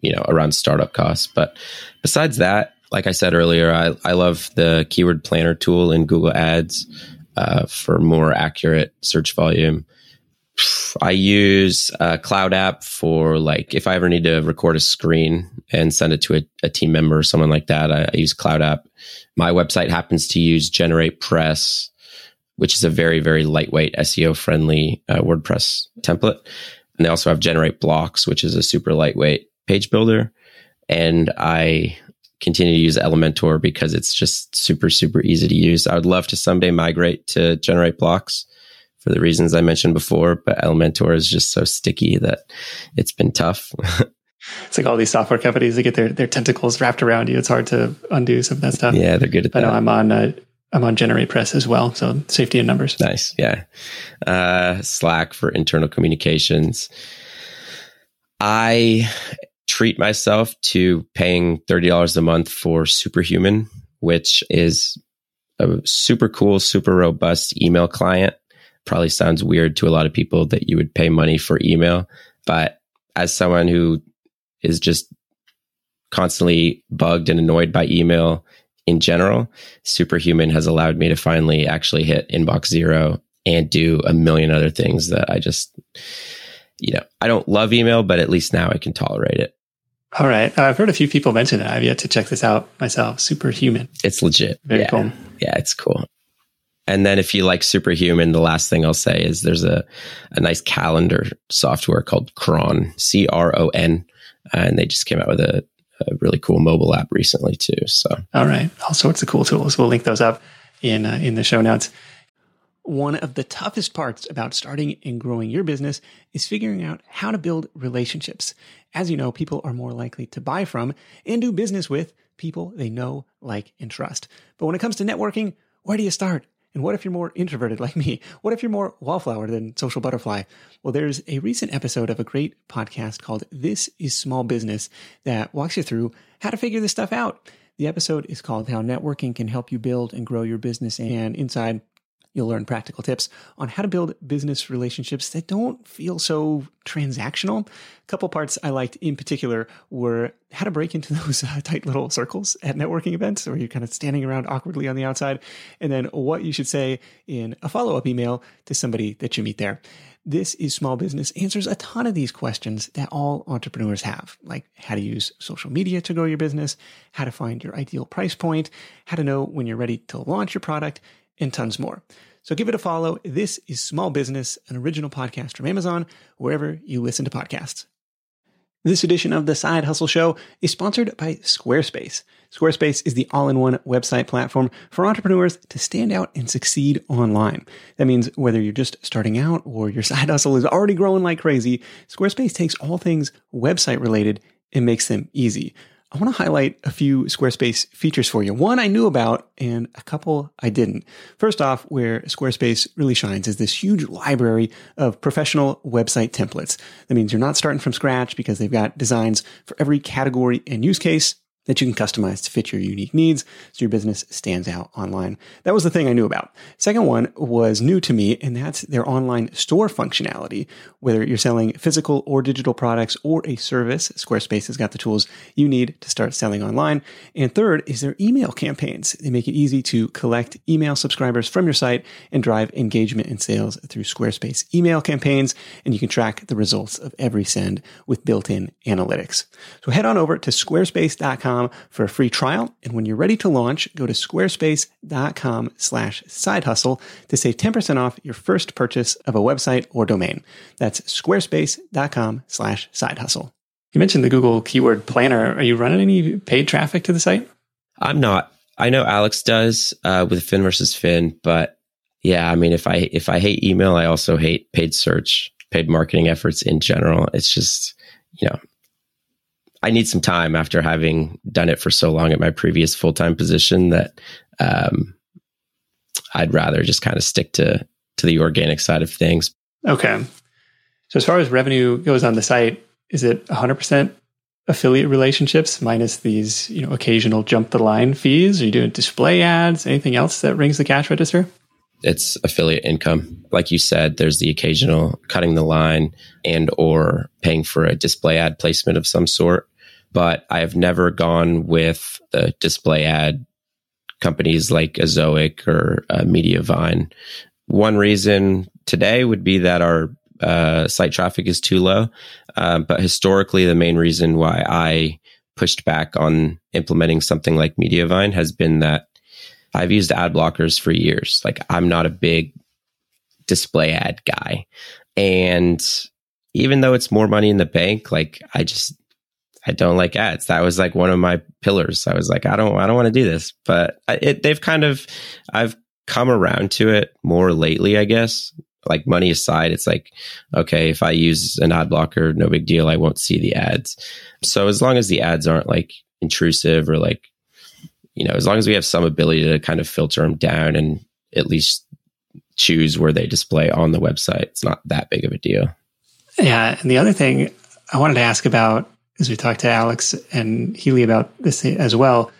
you know, around startup costs. But besides that, like I said earlier, I love the keyword planner tool in Google Ads for more accurate search volume. I use CloudApp for like, if I ever need to record a screen and send it to a team member or someone like that, I use CloudApp. My website happens to use Generate Press, which is a very, very lightweight SEO friendly WordPress template. And they also have Generate Blocks, which is a super lightweight page builder. And I continue to use Elementor because it's just super, super easy to use. I would love to someday migrate to Generate Blocks, for the reasons I mentioned before, but Elementor is just so sticky that it's been tough. It's like all these software companies that get their tentacles wrapped around you. It's hard to undo some of that stuff. Yeah, they're good at that. I know I'm on Generate Press as well, so safety in numbers. Nice, yeah. Slack for internal communications. I treat myself to paying $30 a month for Superhuman, which is a super cool, super robust email client. Probably sounds weird to a lot of people that you would pay money for email. But as someone who is just constantly bugged and annoyed by email in general, Superhuman has allowed me to finally actually hit inbox zero and do a million other things that I just, you know, I don't love email, but at least now I can tolerate it. All right. I've heard a few people mention it. I've yet to check this out myself. Superhuman. It's legit. Very cool. Yeah, it's cool. And then if you like Superhuman, the last thing I'll say is there's a nice calendar software called Cron, C-R-O-N. And they just came out with a really cool mobile app recently too. So, all right. All sorts of cool tools. We'll link those up in the show notes. One of the toughest parts about starting and growing your business is figuring out how to build relationships. As you know, people are more likely to buy from and do business with people they know, like, and trust. But when it comes to networking, where do you start? And what if you're more introverted like me? What if you're more wallflower than social butterfly? Well, there's a recent episode of a great podcast called This is Small Business that walks you through how to figure this stuff out. The episode is called How Networking Can Help You Build and Grow Your Business. And inside, you'll learn practical tips on how to build business relationships that don't feel so transactional. A couple parts I liked in particular were how to break into those tight little circles at networking events where you're kind of standing around awkwardly on the outside, and then what you should say in a follow-up email to somebody that you meet there. This is Small Business answers a ton of these questions that all entrepreneurs have, like how to use social media to grow your business, how to find your ideal price point, how to know when you're ready to launch your product, and tons more. So give it a follow. This is Small Business, an original podcast from Amazon, wherever you listen to podcasts. This edition of The Side Hustle Show is sponsored by Squarespace. Squarespace is the all-in-one website platform for entrepreneurs to stand out and succeed online. That means whether you're just starting out or your side hustle is already growing like crazy, Squarespace takes all things website-related and makes them easy. I want to highlight a few Squarespace features for you. One I knew about and a couple I didn't. First off, where Squarespace really shines is this huge library of professional website templates. That means you're not starting from scratch because they've got designs for every category and use case that you can customize to fit your unique needs so your business stands out online. That was the thing I knew about. Second one was new to me, and that's their online store functionality. Whether you're selling physical or digital products or a service, Squarespace has got the tools you need to start selling online. And third is their email campaigns. They make it easy to collect email subscribers from your site and drive engagement and sales through Squarespace email campaigns, and you can track the results of every send with built-in analytics. So head on over to squarespace.com for a free trial. And when you're ready to launch, go to squarespace.com/sidehustle to save 10% off your first purchase of a website or domain. That's squarespace.com/sidehustle. You mentioned the Google keyword planner. Are you running any paid traffic to the site? I'm not. I know Alex does with Finn versus Finn, but yeah, I mean, if I hate email, I also hate paid search, paid marketing efforts in general. It's just, you know, I need some time after having done it for so long at my previous full-time position that I'd rather just kind of stick to the organic side of things. Okay. So as far as revenue goes on the site, is it 100% affiliate relationships minus these, you know, occasional jump the line fees? Are you doing display ads? Anything else that rings the cash register? It's affiliate income. Like you said, there's the occasional cutting the line and or paying for a display ad placement of some sort. But I have never gone with the display ad companies like Azoic or Mediavine. One reason today would be that our site traffic is too low. But historically, the main reason why I pushed back on implementing something like Mediavine has been that I've used ad blockers for years. Like, I'm not a big display ad guy. And even though it's more money in the bank, like, I don't like ads. That was like one of my pillars. I was like, I don't want to do this, but I've come around to it more lately, I guess. Like, money aside, it's like, okay, if I use an ad blocker, no big deal. I won't see the ads. So as long as the ads aren't like intrusive or like, you know, as long as we have some ability to kind of filter them down and at least choose where they display on the website, it's not that big of a deal. Yeah. And the other thing I wanted to ask about, as we talked to Alex and Healy about this as well,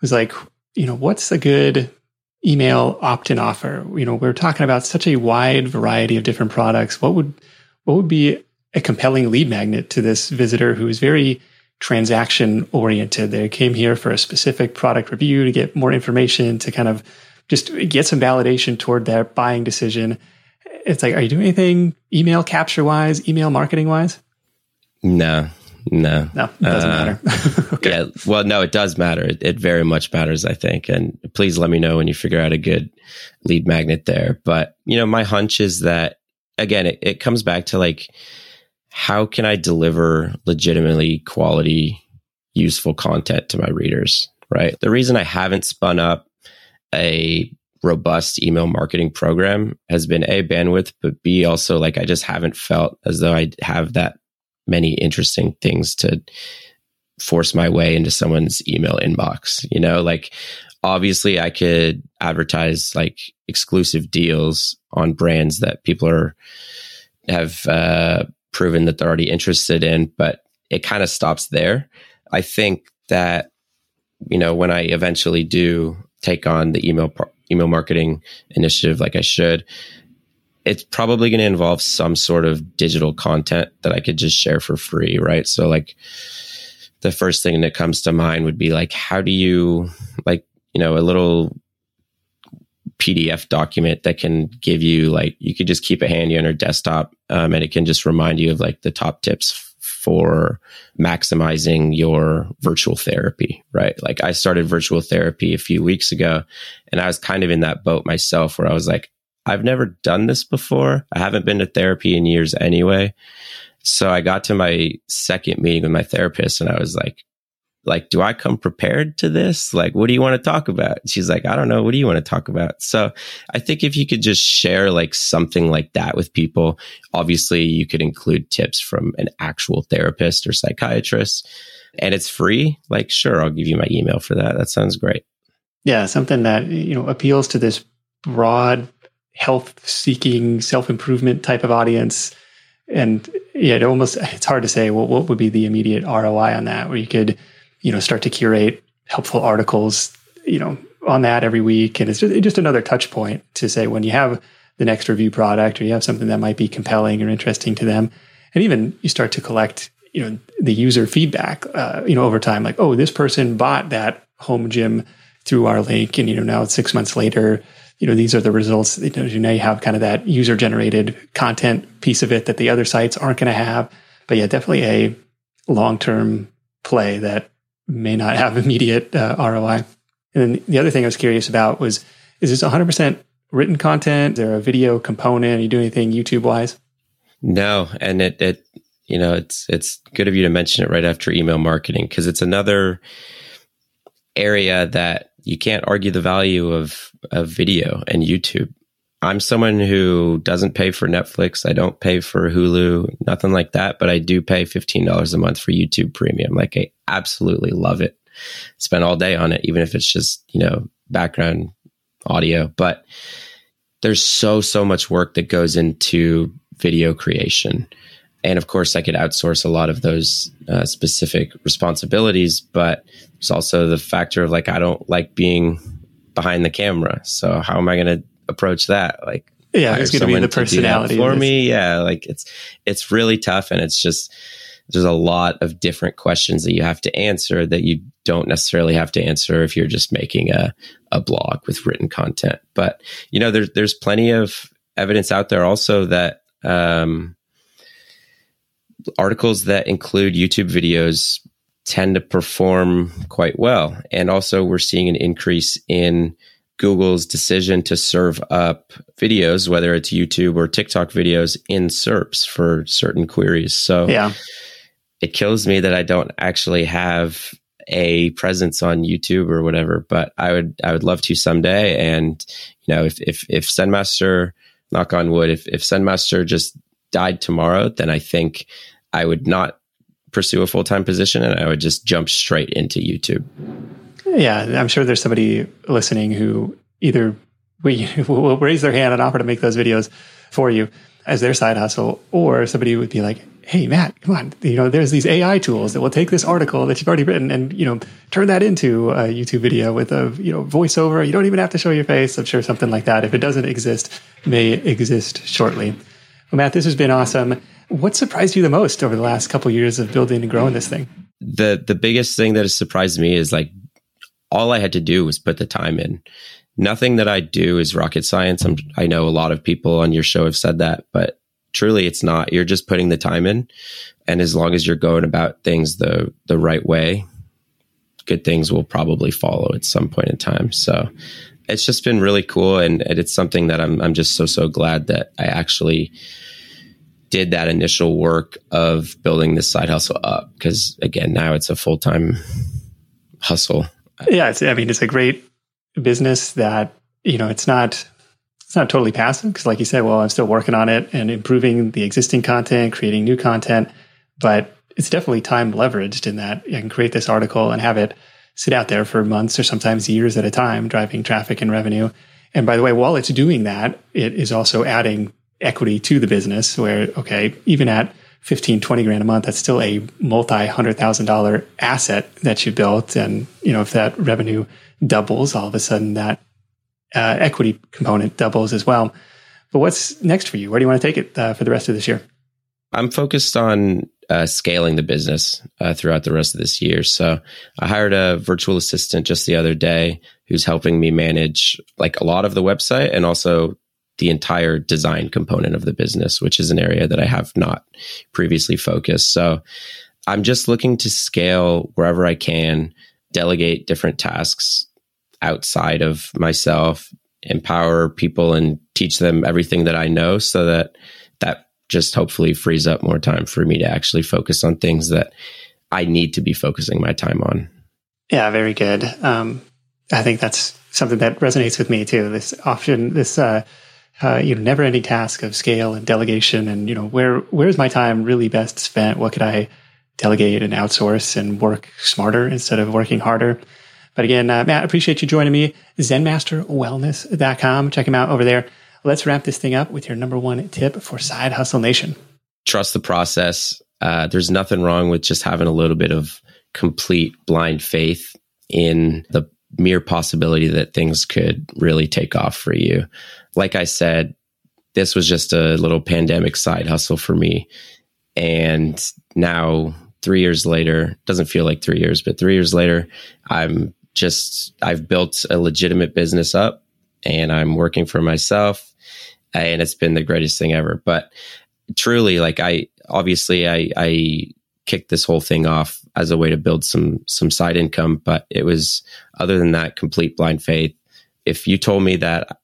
was like, you know, what's a good email opt-in offer? You know, we're talking about such a wide variety of different products. What would be a compelling lead magnet to this visitor who is very transaction oriented? They came here for a specific product review to get more information, to kind of just get some validation toward their buying decision. It's like, are you doing anything email capture wise, email marketing wise? No, it doesn't matter. Okay. Yeah, well, no, it does matter. It very much matters, I think. And please let me know when you figure out a good lead magnet there. But, you know, my hunch is that, again, it comes back to like, how can I deliver legitimately quality, useful content to my readers, right? The reason I haven't spun up a robust email marketing program has been A, bandwidth, but B, also like, I just haven't felt as though I have that many interesting things to force my way into someone's email inbox. You know, like, obviously I could advertise like exclusive deals on brands that people have proven that they're already interested in, but it kind of stops there. I think that, you know, when I eventually do take on the email marketing initiative, like I should, it's probably going to involve some sort of digital content that I could just share for free, right? So like, the first thing that comes to mind would be like, how do you, like, you know, a little PDF document that can give you, like, you could just keep it handy on your desktop, and it can just remind you of like the top tips for maximizing your virtual therapy, right? Like, I started virtual therapy a few weeks ago, and I was kind of in that boat myself where I was like, I've never done this before. I haven't been to therapy in years anyway. So I got to my second meeting with my therapist, and I was like, do I come prepared to this? Like, what do you want to talk about? She's like, I don't know. What do you want to talk about? So I think if you could just share like something like that with people, obviously you could include tips from an actual therapist or psychiatrist, and it's free. Like, sure, I'll give you my email for that. That sounds great. Yeah. Something that, you know, appeals to this broad health seeking, self-improvement type of audience. And yeah, it's hard to say, well, what would be the immediate ROI on that, where you could, you know, start to curate helpful articles, you know, on that every week. And it's just another touch point to say, when you have the next review product, or you have something that might be compelling or interesting to them. And even you start to collect, you know, the user feedback, you know, over time, like, oh, this person bought that home gym through our link. And, you know, now it's 6 months later, you know, these are the results. You know, you now have kind of that user generated content piece of it that the other sites aren't going to have. But yeah, definitely a long-term play that may not have immediate ROI. And then the other thing I was curious about was, is this 100% written content? Is there a video component? Are you doing anything YouTube-wise? No. And it you know, it's good of you to mention it right after email marketing, because it's another area that you can't argue the value of video and YouTube. I'm someone who doesn't pay for Netflix. I don't pay for Hulu, nothing like that. But I do pay $15 a month for YouTube Premium. Like, I absolutely love it. Spend all day on it, even if it's just, you know, background audio. But there's so much work that goes into video creation. And of course, I could outsource a lot of those specific responsibilities. But there's also the factor of, like, I don't like being behind the camera. So how am I going to approach that? Like, yeah, it's going to be the personality for me. Yeah. Like, it's really tough. And it's just, there's a lot of different questions that you have to answer that you don't necessarily have to answer if you're just making a blog with written content. But, you know, there's plenty of evidence out there also that, articles that include YouTube videos tend to perform quite well. And also, we're seeing an increase in Google's decision to serve up videos, whether it's YouTube or TikTok videos, in SERPs for certain queries. So yeah, it kills me that I don't actually have a presence on YouTube or whatever, but I would love to someday. And, you know, if ZenMaster, knock on wood, if ZenMaster just died tomorrow, then I think I would not pursue a full-time position and I would just jump straight into YouTube. Yeah, I'm sure there's somebody listening who either will raise their hand and offer to make those videos for you as their side hustle, or somebody would be like, hey, Matt, come on, you know, there's these AI tools that will take this article that you've already written and, you know, turn that into a YouTube video with a, you know, voiceover. You don't even have to show your face. I'm sure something like that, if it doesn't exist, may exist shortly. Well, Matt, this has been awesome. What surprised you the most over the last couple of years of building and growing this thing? The biggest thing that has surprised me is, like, all I had to do was put the time in. Nothing that I do is rocket science. I know a lot of people on your show have said that, but truly it's not. You're just putting the time in. And as long as you're going about things the right way, good things will probably follow at some point in time. So it's just been really cool. And it's something that I'm just so glad that I actually did that initial work of building this side hustle up. Because again, now it's a full-time hustle. Yeah, it's a great business that, you know, it's not totally passive, because like you said, well, I'm still working on it and improving the existing content, creating new content, but it's definitely time leveraged in that I can create this article and have it sit out there for months or sometimes years at a time, driving traffic and revenue. And by the way, while it's doing that, it is also adding equity to the business where, okay, even at $15,000-$20,000 a month, that's still a multi-$100,000 asset that you built. And, you know, if that revenue doubles, all of a sudden that equity component doubles as well. But what's next for you? Where do you want to take it for the rest of this year? I'm focused on scaling the business throughout the rest of this year. So I hired a virtual assistant just the other day who's helping me manage, like, a lot of the website and also the entire design component of the business, which is an area that I have not previously focused. So I'm just looking to scale wherever I can, delegate different tasks outside of myself, empower people and teach them everything that I know, so that just hopefully frees up more time for me to actually focus on things that I need to be focusing my time on. Yeah, very good. I think that's something that resonates with me too. This never-ending task of scale and delegation, and, you know, where's my time really best spent? What could I delegate and outsource and work smarter instead of working harder? But again, Matt, appreciate you joining me. ZenMasterWellness.com. Check him out over there. Let's wrap this thing up with your number one tip for Side Hustle Nation. Trust the process. There's nothing wrong with just having a little bit of complete blind faith in the mere possibility that things could really take off for you. Like I said, this was just a little pandemic side hustle for me. And now 3 years later, doesn't feel like 3 years, but 3 years later, I've built a legitimate business up and I'm working for myself, and it's been the greatest thing ever. But truly, like, I kicked this whole thing off as a way to build some side income. But it was, other than that, complete blind faith. If you told me that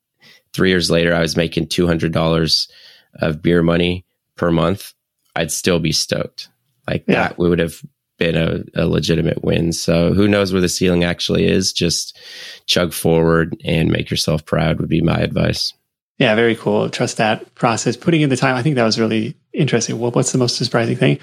3 years later I was making $200 of beer money per month, I'd still be stoked. Like, yeah, that would have been a legitimate win. So who knows where the ceiling actually is? Just chug forward and make yourself proud would be my advice. Yeah, very cool. Trust that process. Putting in the time, I think that was really interesting. What's the most surprising thing?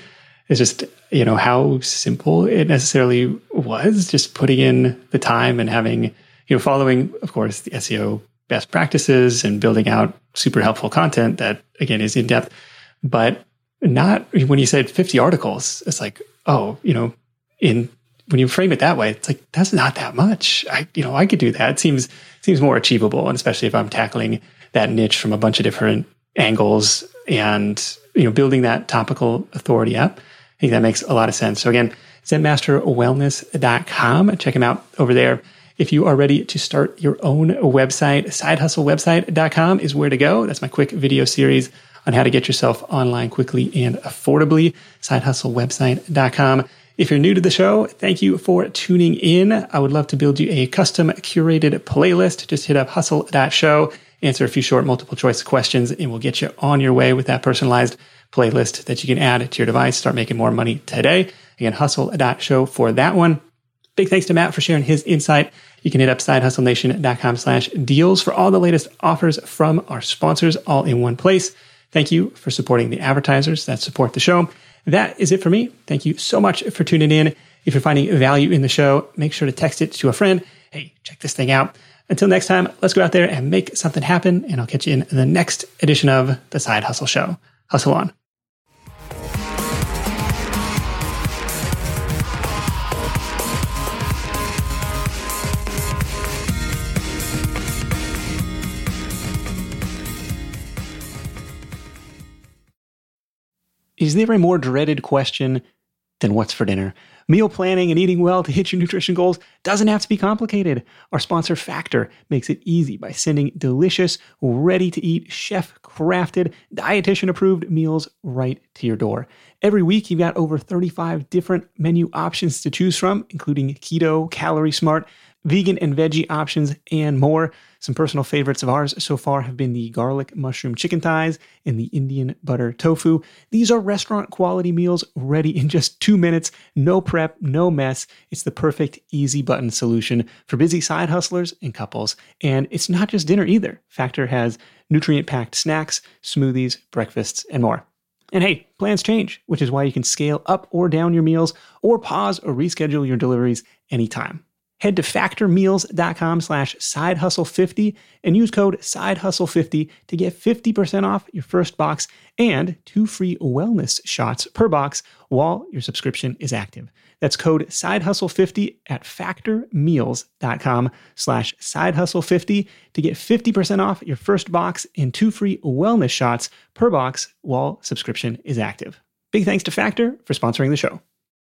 It's just, you know, how simple it necessarily was, just putting in the time and having, you know, following, of course, the SEO best practices and building out super helpful content that, again, is in depth. But not when you said 50 articles, it's like, oh, you know, when you frame it that way, it's like, that's not that much. I could do that. It seems more achievable. And especially if I'm tackling that niche from a bunch of different angles and, you know, building that topical authority up. I think that makes a lot of sense. So again, ZenMasterWellness.com. Check them out over there. If you are ready to start your own website, sidehustlewebsite.com is where to go. That's my quick video series on how to get yourself online quickly and affordably, sidehustlewebsite.com. If you're new to the show, thank you for tuning in. I would love to build you a custom curated playlist. Just hit up hustle.show, answer a few short multiple choice questions, and we'll get you on your way with that personalized playlist that you can add to your device. Start making more money today. Again, hustle.show for that one. Big thanks to Matt for sharing his insight. You can hit up sidehustlenation.com/deals for all the latest offers from our sponsors all in one place. Thank you for supporting the advertisers that support the show. That is it for me. Thank you so much for tuning in. If you're finding value in the show, make sure to text it to a friend. Hey, check this thing out. Until next time, let's go out there and make something happen, and I'll catch you in the next edition of The Side Hustle Show. Hustle on. Is there a more dreaded question than what's for dinner? Meal planning and eating well to hit your nutrition goals doesn't have to be complicated. Our sponsor Factor makes it easy by sending delicious, ready-to-eat, chef-crafted, dietitian-approved meals right to your door. Every week, you've got over 35 different menu options to choose from, including keto, calorie smart, vegan and veggie options, and more. Some personal favorites of ours so far have been the garlic mushroom chicken thighs and the Indian butter tofu. These are restaurant quality meals ready in just 2 minutes. No prep, no mess. It's the perfect easy button solution for busy side hustlers and couples. And it's not just dinner either. Factor has nutrient-packed snacks, smoothies, breakfasts, and more. And hey, plans change, which is why you can scale up or down your meals or pause or reschedule your deliveries anytime. Head to factormeals.com/sidehustle50 and use code sidehustle50 to get 50% off your first box and 2 free wellness shots per box while your subscription is active. That's code sidehustle50 at factormeals.com/sidehustle50 to get 50% off your first box and 2 free wellness shots per box while subscription is active. Big thanks to Factor for sponsoring the show.